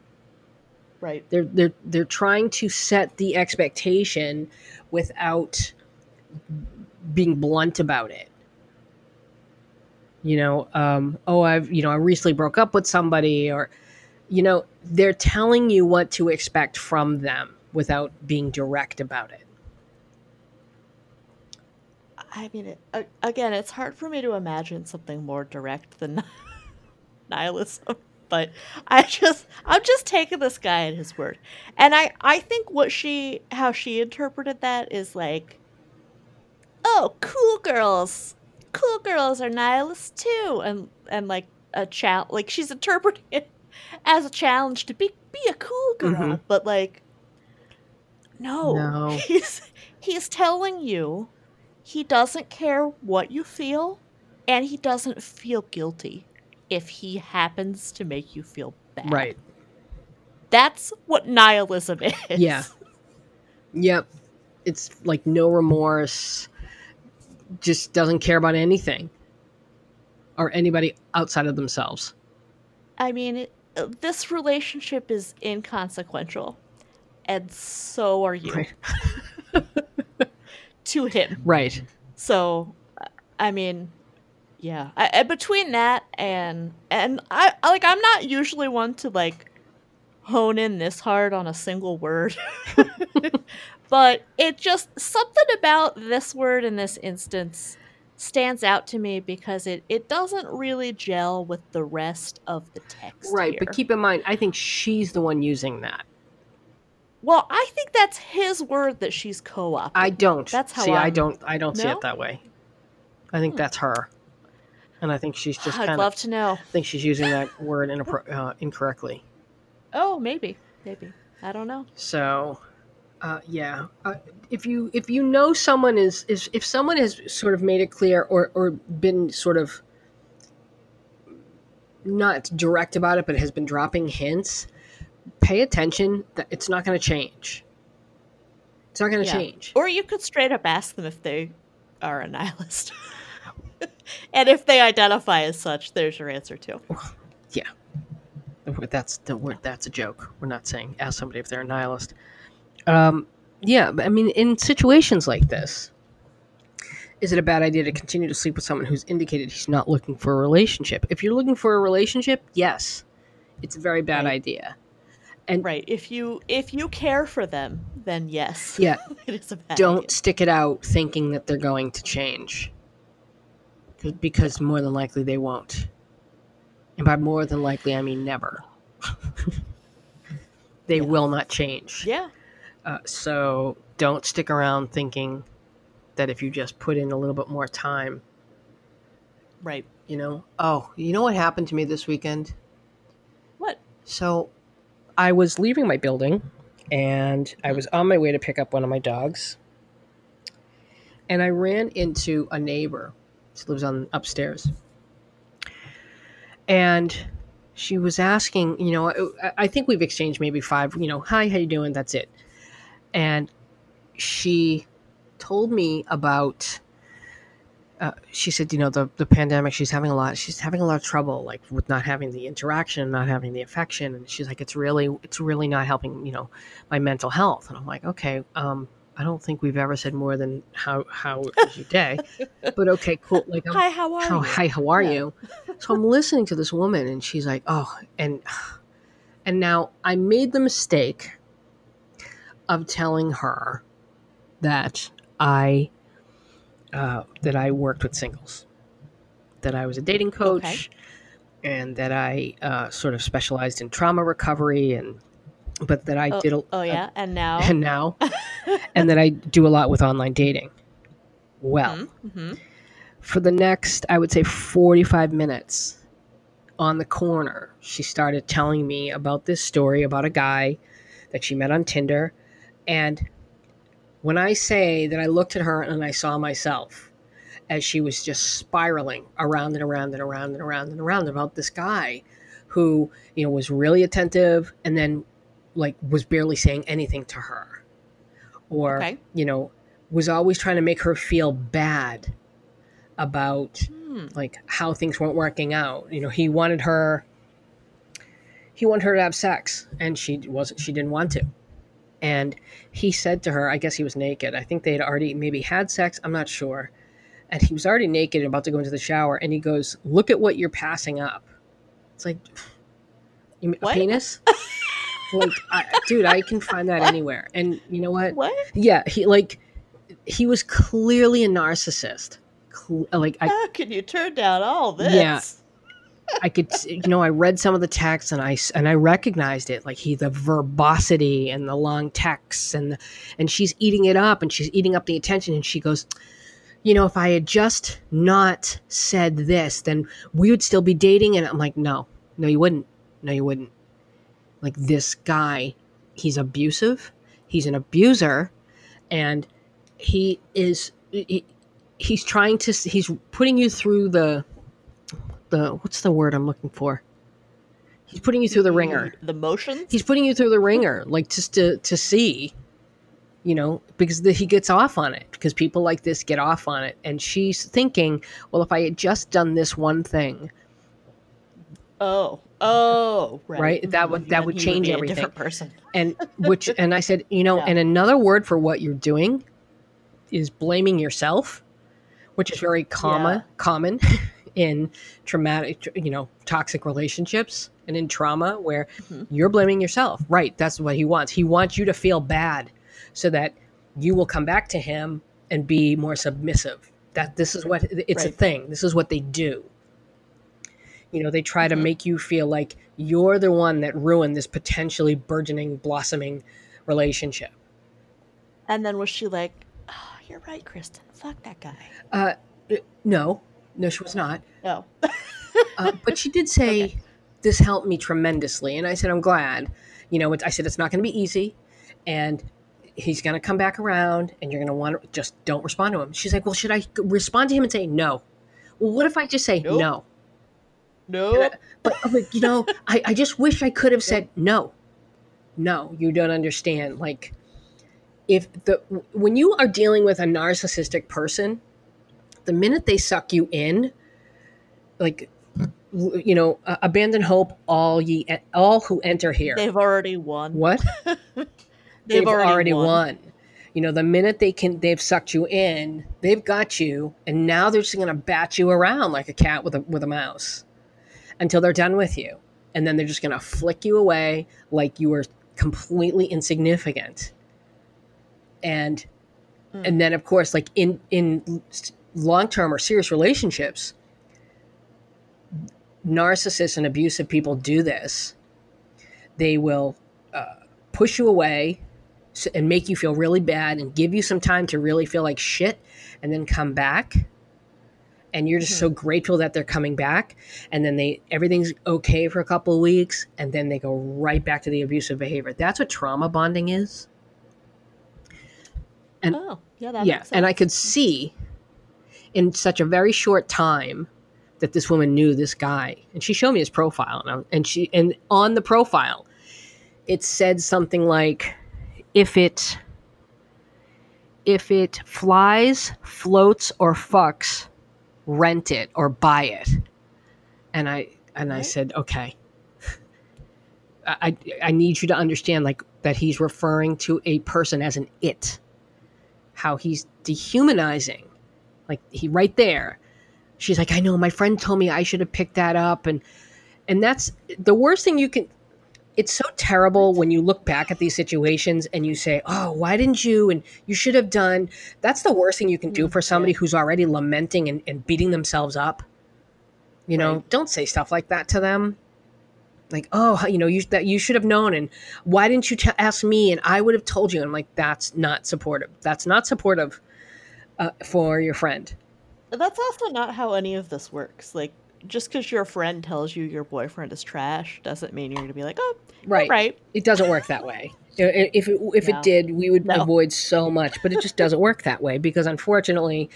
Right. They're they're they're trying to set the expectation without being blunt about it. You know, um, oh I've you know, I recently broke up with somebody, or you know, they're telling you what to expect from them without being direct about it. I mean, it, again, it's hard for me to imagine something more direct than nihilism, but I just, I'm just taking this guy at his word. And I, I think what she, how she interpreted that is like, oh, cool girls, cool girls are nihilists too. And, and like a challenge, like she's interpreting it as a challenge to be, be a cool girl, mm-hmm. but like, no, no. he's, he's telling you, he doesn't care what you feel, and he doesn't feel guilty. if he happens to make you feel bad. Right. That's what nihilism is. Yeah. Yep. It's like no remorse, just doesn't care about anything or anybody outside of themselves. I mean, it, this relationship is inconsequential, and so are you. Right. To him. Right. So, I mean, yeah. I, I, between that and, and I, I, like, I'm not usually one to, like, hone in this hard on a single word. But it just, something about this word in this instance stands out to me because it, it doesn't really gel with the rest of the text. Right, here. But keep in mind, I think she's the one using that. Well, I think that's his word that she's co-opting. I don't. That's how see, I'm... I don't I don't no? see it that way. I think hmm. that's her. And I think she's just kind of... I'd love to know. I think she's using that word in a, uh, incorrectly. Oh, maybe. Maybe. I don't know. So... Uh, yeah, uh, if you if you know someone is, is if someone has sort of made it clear or, or been sort of not direct about it, but has been dropping hints, pay attention that it's not going to change. It's not going to yeah. change. Or you could straight up ask them if they are a nihilist, and if they identify as such, there's your answer too. Yeah, that's the word. That's a joke. We're not saying ask somebody if they're a nihilist. Um, yeah, I mean, in situations like this, is it a bad idea to continue to sleep with someone who's indicated he's not looking for a relationship? If you're looking for a relationship, yes, it's a very bad right. idea. And right, if you if you care for them, then yes, yeah, it is a bad don't idea. Stick it out thinking that they're going to change, because more than likely they won't, and by more than likely I mean never. They yeah. will not change. Yeah. Uh, so don't stick around thinking that if you just put in a little bit more time. Right. You know, oh, you know what happened to me this weekend? What? So I was leaving my building and I was on my way to pick up one of my dogs. And I ran into a neighbor. She lives on upstairs. And she was asking, you know, I, I think we've exchanged maybe five, you know, hi, how you doing? That's it. And she told me about, uh, she said, you know, the, the pandemic, she's having a lot, she's having a lot of trouble, like with not having the interaction and not having the affection. And she's like, it's really, it's really not helping, you know, my mental health. And I'm like, okay, um, I don't think we've ever said more than how, how was your day, but okay, cool. Like, I'm, hi, how are how, you? Hi, how are yeah. you? So I'm listening to this woman and she's like, oh, and, and now I made the mistake of telling her that I uh, that I worked with singles, that I was a dating coach, okay. and that I uh, sort of specialized in trauma recovery, and but that I oh, did a, oh yeah, a, and now and now, and that I do a lot with online dating. Well, mm-hmm. for the next, I would say, forty-five minutes on the corner, she started telling me about this story about a guy that she met on Tinder. And when I say that I looked at her and I saw myself as she was just spiraling around and around and around and around and around about this guy who, you know, was really attentive and then like was barely saying anything to her or, okay. you know, was always trying to make her feel bad about hmm. like how things weren't working out. You know, he wanted her, he wanted her to have sex and she wasn't, she didn't want to. And he said to her, I guess he was naked. I think they had already maybe had sex. I'm not sure. And he was already naked and about to go into the shower. And he goes, look at what you're passing up. It's like, you mean a penis? Like, I, dude, I can find that what? anywhere. And you know what? What? Yeah. He like, he was clearly a narcissist. Cle- like, I, how can you turn down all this? Yeah. I could, you know, I read some of the text and I, and I recognized it. Like he, the verbosity and the long texts and, the, and she's eating it up and she's eating up the attention. And she goes, you know, if I had just not said this, then we would still be dating. And I'm like, no, no, you wouldn't. No, you wouldn't. Like this guy, he's abusive. He's an abuser. And he is, he, he's trying to, he's putting you through the, the what's the word I'm looking for? He's putting you through the ringer. The motions? He's putting you through the ringer, like just to, to see, you know, because the, he gets off on it, because people like this get off on it. And she's thinking, well, if I had just done this one thing. Oh, oh, right. Right? That would, that would change everything. A different person. And which, and I said, you know, yeah. and another word for what you're doing is blaming yourself, which is very common, yeah. common in traumatic, you know, toxic relationships. And in trauma where mm-hmm. you're blaming yourself. Right. That's what he wants. He wants you to feel bad so that you will come back to him and be more submissive. That this is what it's right. a thing. This is what they do. You know, they try to mm-hmm. make you feel like you're the one that ruined this potentially burgeoning, blossoming relationship. And then was she like, oh, you're right, Kristen. Fuck that guy. Uh, no, no, she was not. No. uh, but she did say... Okay. This helped me tremendously. And I said, I'm glad. You know, it, I said, it's not going to be easy. And he's going to come back around and you're going to want to just don't respond to him. She's like, well, should I respond to him and say no? Well, what if I just say nope. no? No. Nope. But, but, you know, I, I just wish I could have said no. No, you don't understand. Like, if the when you are dealing with a narcissistic person, the minute they suck you in, like, you know, uh, abandon hope, all ye, all who enter here. They've already won. What? they've, they've already, already won. won. You know, the minute they can, they've sucked you in, they've got you, and now they're just going to bat you around like a cat with a with a mouse until they're done with you, and then they're just going to flick you away like you were completely insignificant. And mm. and then, of course, like in in long term or serious relationships. Narcissists and abusive people do this. They will uh, push you away and make you feel really bad and give you some time to really feel like shit and then come back. And you're just mm-hmm. so grateful that they're coming back. And then they everything's okay for a couple of weeks. And then they go right back to the abusive behavior. That's what trauma bonding is. And, oh, yeah, that yeah, makes sense. And I could see in such a very short time that this woman knew this guy, and she showed me his profile, and, I'm, and she and on the profile, it said something like, "If it, if it flies, floats, or fucks, rent it or buy it." And I and right. I said, "Okay, I I need you to understand like that he's referring to a person as an it, how he's dehumanizing, like he right there." She's like, I know, my friend told me I should have picked that up. And and that's the worst thing you can, it's so terrible when you look back at these situations and you say, oh, why didn't you? And you should have done. That's the worst thing you can do for somebody who's already lamenting and, and beating themselves up. You know, right. Don't say stuff like that to them. Like, oh, you know, you that you should have known. And why didn't you t- ask me? And I would have told you. And I'm like, that's not supportive. That's not supportive uh, for your friend. That's also not how any of this works. Like, just because your friend tells you your boyfriend is trash doesn't mean you're going to be like, oh, right. right. It doesn't work that way. If it, if no. it did, we would no. avoid so much. But it just doesn't work that way because, unfortunately,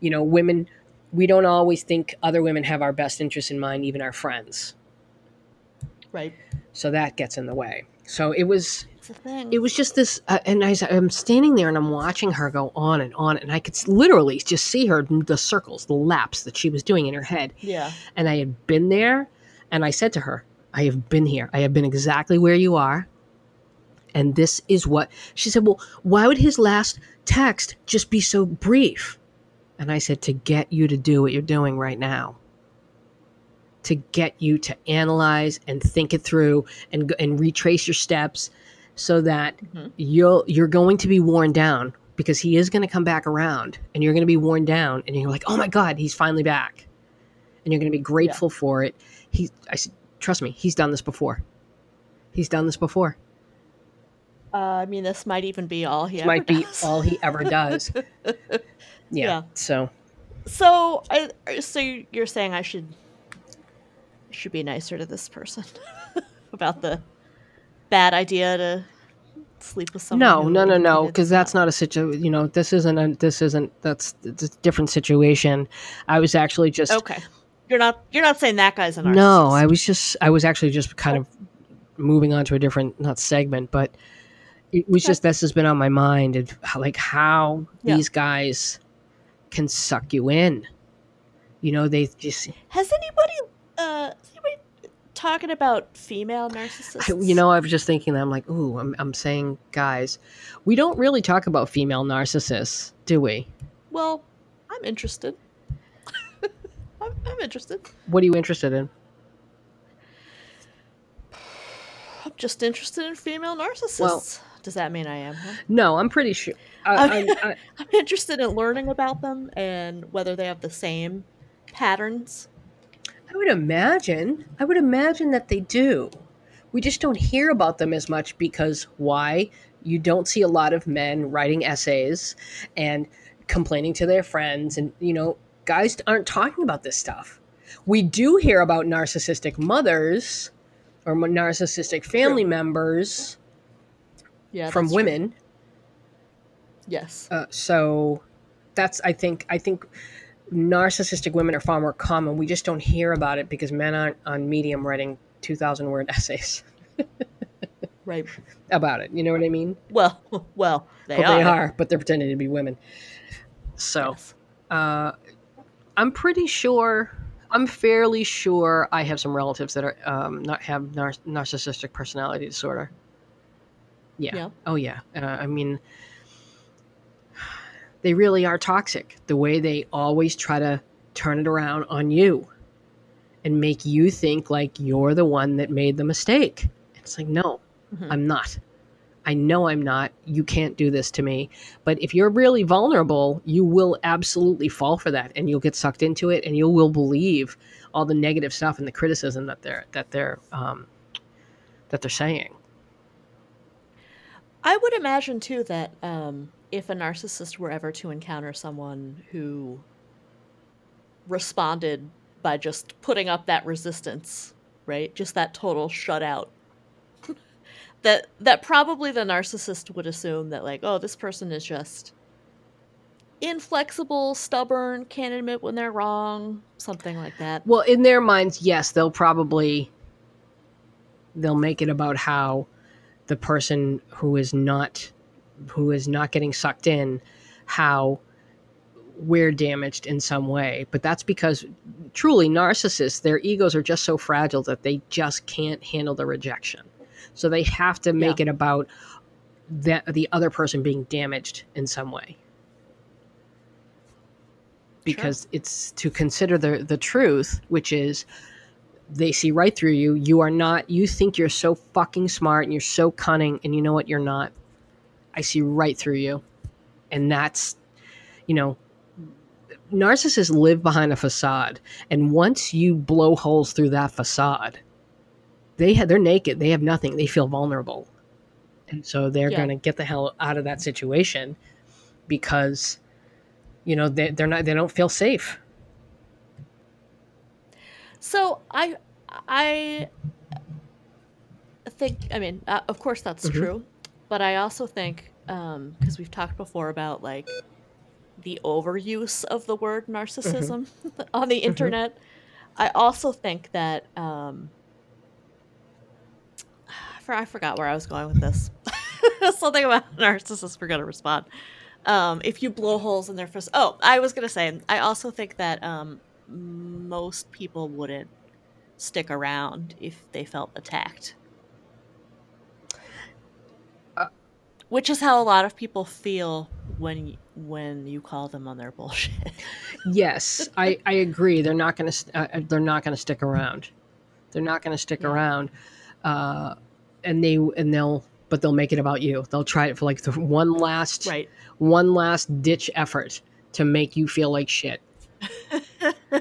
you know, women, we don't always think other women have our best interests in mind, even our friends. Right. So that gets in the way. So it was... It was just this, uh, and I, I'm standing there and I'm watching her go on and on, and I could literally just see her, the circles, the laps that she was doing in her head. Yeah. And I had been there, and I said to her, I have been here. I have been exactly where you are, and this is what... She said, well, why would his last text just be so brief? And I said, to get you to do what you're doing right now. To get you to analyze and think it through and and retrace your steps. So that mm-hmm. you'll, you're going to be worn down because he is going to come back around and you're going to be worn down and you're like, oh my God, he's finally back. And you're going to be grateful yeah. for it. He, I said, trust me, he's done this before. He's done this before. Uh, I mean, this might even be all he this ever might does. Might be all he ever does. yeah, yeah. So. So, I, so you're saying I should, should be nicer to this person about the bad idea to sleep with someone. No, no, no, no, because that's not a situation. You know, this isn't. A, this isn't. That's, that's a different situation. I was actually just okay. You're not you're not saying that guy's a narcissist. No, I was just I was actually just kind of moving on to a different, not segment, but it was okay. just this has been on my mind, and like how yeah. these guys can suck you in. You know, they just has anybody uh has anybody talking about female narcissists? I, you know, I was just thinking that I'm like, ooh, I'm I'm saying guys, we don't really talk about female narcissists, do we? Well, I'm interested. I'm, I'm interested. What are you interested in? I'm just interested in female narcissists. Well, does that mean I am one? No, I'm pretty sure. I, I'm, I, I'm interested in learning about them and whether they have the same patterns. I would imagine. I would imagine that they do. We just don't hear about them as much because why? You don't see a lot of men writing essays and complaining to their friends and, you know, guys aren't talking about this stuff. We do hear about narcissistic mothers or narcissistic family true. Members yeah, from women. True. Yes. Uh, so that's, I think, I think narcissistic women are far more common. We just don't hear about it because men aren't on Medium writing two thousand word essays. Right. About it. You know what I mean? Well, well, they, well, are. they are, but they're pretending to be women. So, yes. uh, I'm pretty sure, I'm fairly sure I have some relatives that are um, not have nar- narcissistic personality disorder. Yeah. yeah. Oh, yeah. Uh, I mean, they really are toxic. The way they always try to turn it around on you and make you think like you're the one that made the mistake. It's like, no, mm-hmm. I'm not. I know I'm not. You can't do this to me. But if you're really vulnerable, you will absolutely fall for that, and you'll get sucked into it, and you will believe all the negative stuff and the criticism that they're that they're um, that they're saying. I would imagine too that um, if a narcissist were ever to encounter someone who responded by just putting up that resistance, right? Just that total shutout. That that probably the narcissist would assume that, like, oh, this person is just inflexible, stubborn, can't admit when they're wrong, something like that. Well, in their minds, yes, they'll probably, they'll make it about how the person who is not, who is not getting sucked in, how we're damaged in some way. But that's because truly narcissists, their egos are just so fragile that they just can't handle the rejection. So they have to make yeah. it about that the other person being damaged in some way. Because sure. it's to consider the, the truth, which is they see right through you. You are not, you think you're so fucking smart and you're so cunning, and you know what? You're not. I see right through you. And that's, you know, narcissists live behind a facade. And once you blow holes through that facade, They have, they're naked. They have nothing. They feel vulnerable. And so they're yeah. going to get the hell out of that situation because, you know, they, they're not, they don't feel safe. So I, I think, I mean, uh, of course that's mm-hmm. true, but I also think, um, cause we've talked before about like the overuse of the word narcissism mm-hmm. on the internet. Mm-hmm. I also think that, um, I forgot where I was going with this. Something about narcissists were going to respond. Um, if you blow holes in their face. Oh, I was going to say, I also think that um, most people wouldn't stick around if they felt attacked. Uh, Which is how a lot of people feel when, when you call them on their bullshit. Yes, I, I agree. They're not going to uh, they're not going to stick around. They're not going to stick yeah. around. Uh And they and they'll but they'll make it about you. They'll try it for like the one last right. one last ditch effort to make you feel like shit.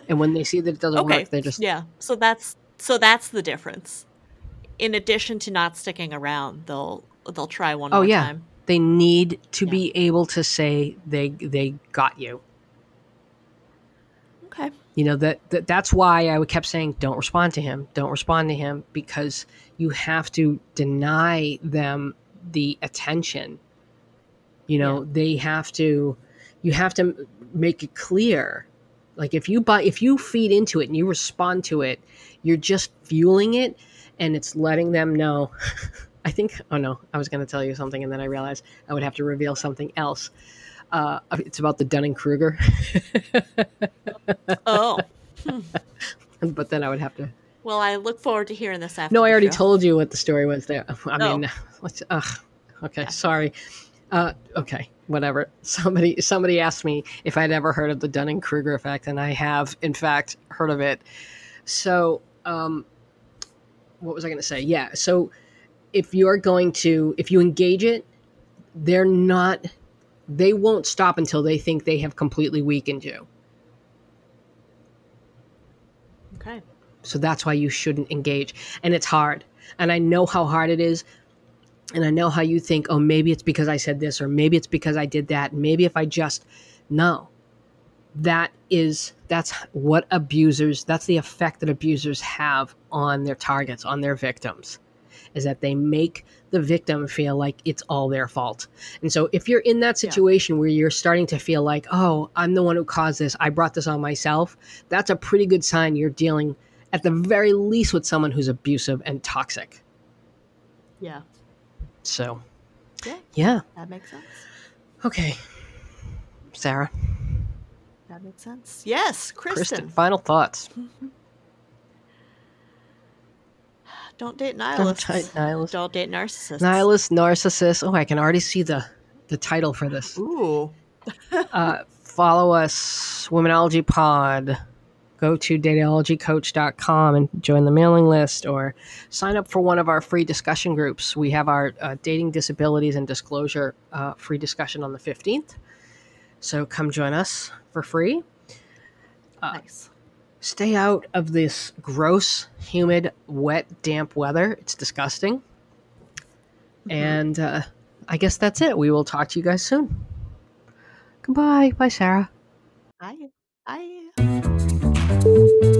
And when they see that it doesn't okay. work, they just yeah. So that's so that's the difference. In addition to not sticking around, they'll they'll try one oh, more yeah. time. They need to yeah. be able to say they they got you. Okay. You know, that, that that's why I kept saying, don't respond to him. Don't respond to him, because you have to deny them the attention. You know, yeah. they have to, you have to make it clear Like if you buy, if you feed into it and you respond to it, you're just fueling it, and it's letting them know. I think, oh no, I was going to tell you something and then I realized I would have to reveal something else. Uh, it's about the Dunning-Kruger. oh. Hmm. But then I would have to. Well, I look forward to hearing this after. No, I already show. told you what the story was there. I oh. mean, what's, ugh. Okay, yeah. sorry. Uh, okay, whatever. Somebody somebody asked me if I'd ever heard of the Dunning-Kruger effect, and I have, in fact, heard of it. So um, what was I going to say? Yeah, so if you're going to, if you engage it, they're not, they won't stop until they think they have completely weakened you. Okay. So that's why you shouldn't engage. And it's hard. And I know how hard it is. And I know how you think, oh, maybe it's because I said this, or maybe it's because I did that. Maybe if I just, no, that is, that's what abusers, that's the effect that abusers have on their targets, on their victims, is that they make the victim feel like it's all their fault. And so if you're in that situation yeah. where you're starting to feel like, oh, I'm the one who caused this, I brought this on myself, that's a pretty good sign you're dealing at the very least with someone who's abusive and toxic. Yeah. So, yeah, yeah, that makes sense. Okay, Sarah. That makes sense. Yes, Kristen. Kristen, final thoughts. Mm-hmm. Don't date nihilists. Don't date nihilists. Don't date narcissists. Nihilists, narcissists. Oh, I can already see the, the title for this. Ooh. uh, follow us, Womenology Pod. Go to datingology coach dot com and join the mailing list, or sign up for one of our free discussion groups. We have our uh, dating disabilities and disclosure uh, free discussion on the fifteenth. So come join us for free. Uh, nice. Stay out of this gross, humid, wet, damp weather. It's disgusting. Mm-hmm. And uh, I guess that's it. We will talk to you guys soon. Goodbye. Bye, Sarah. Bye. Bye. Thank you.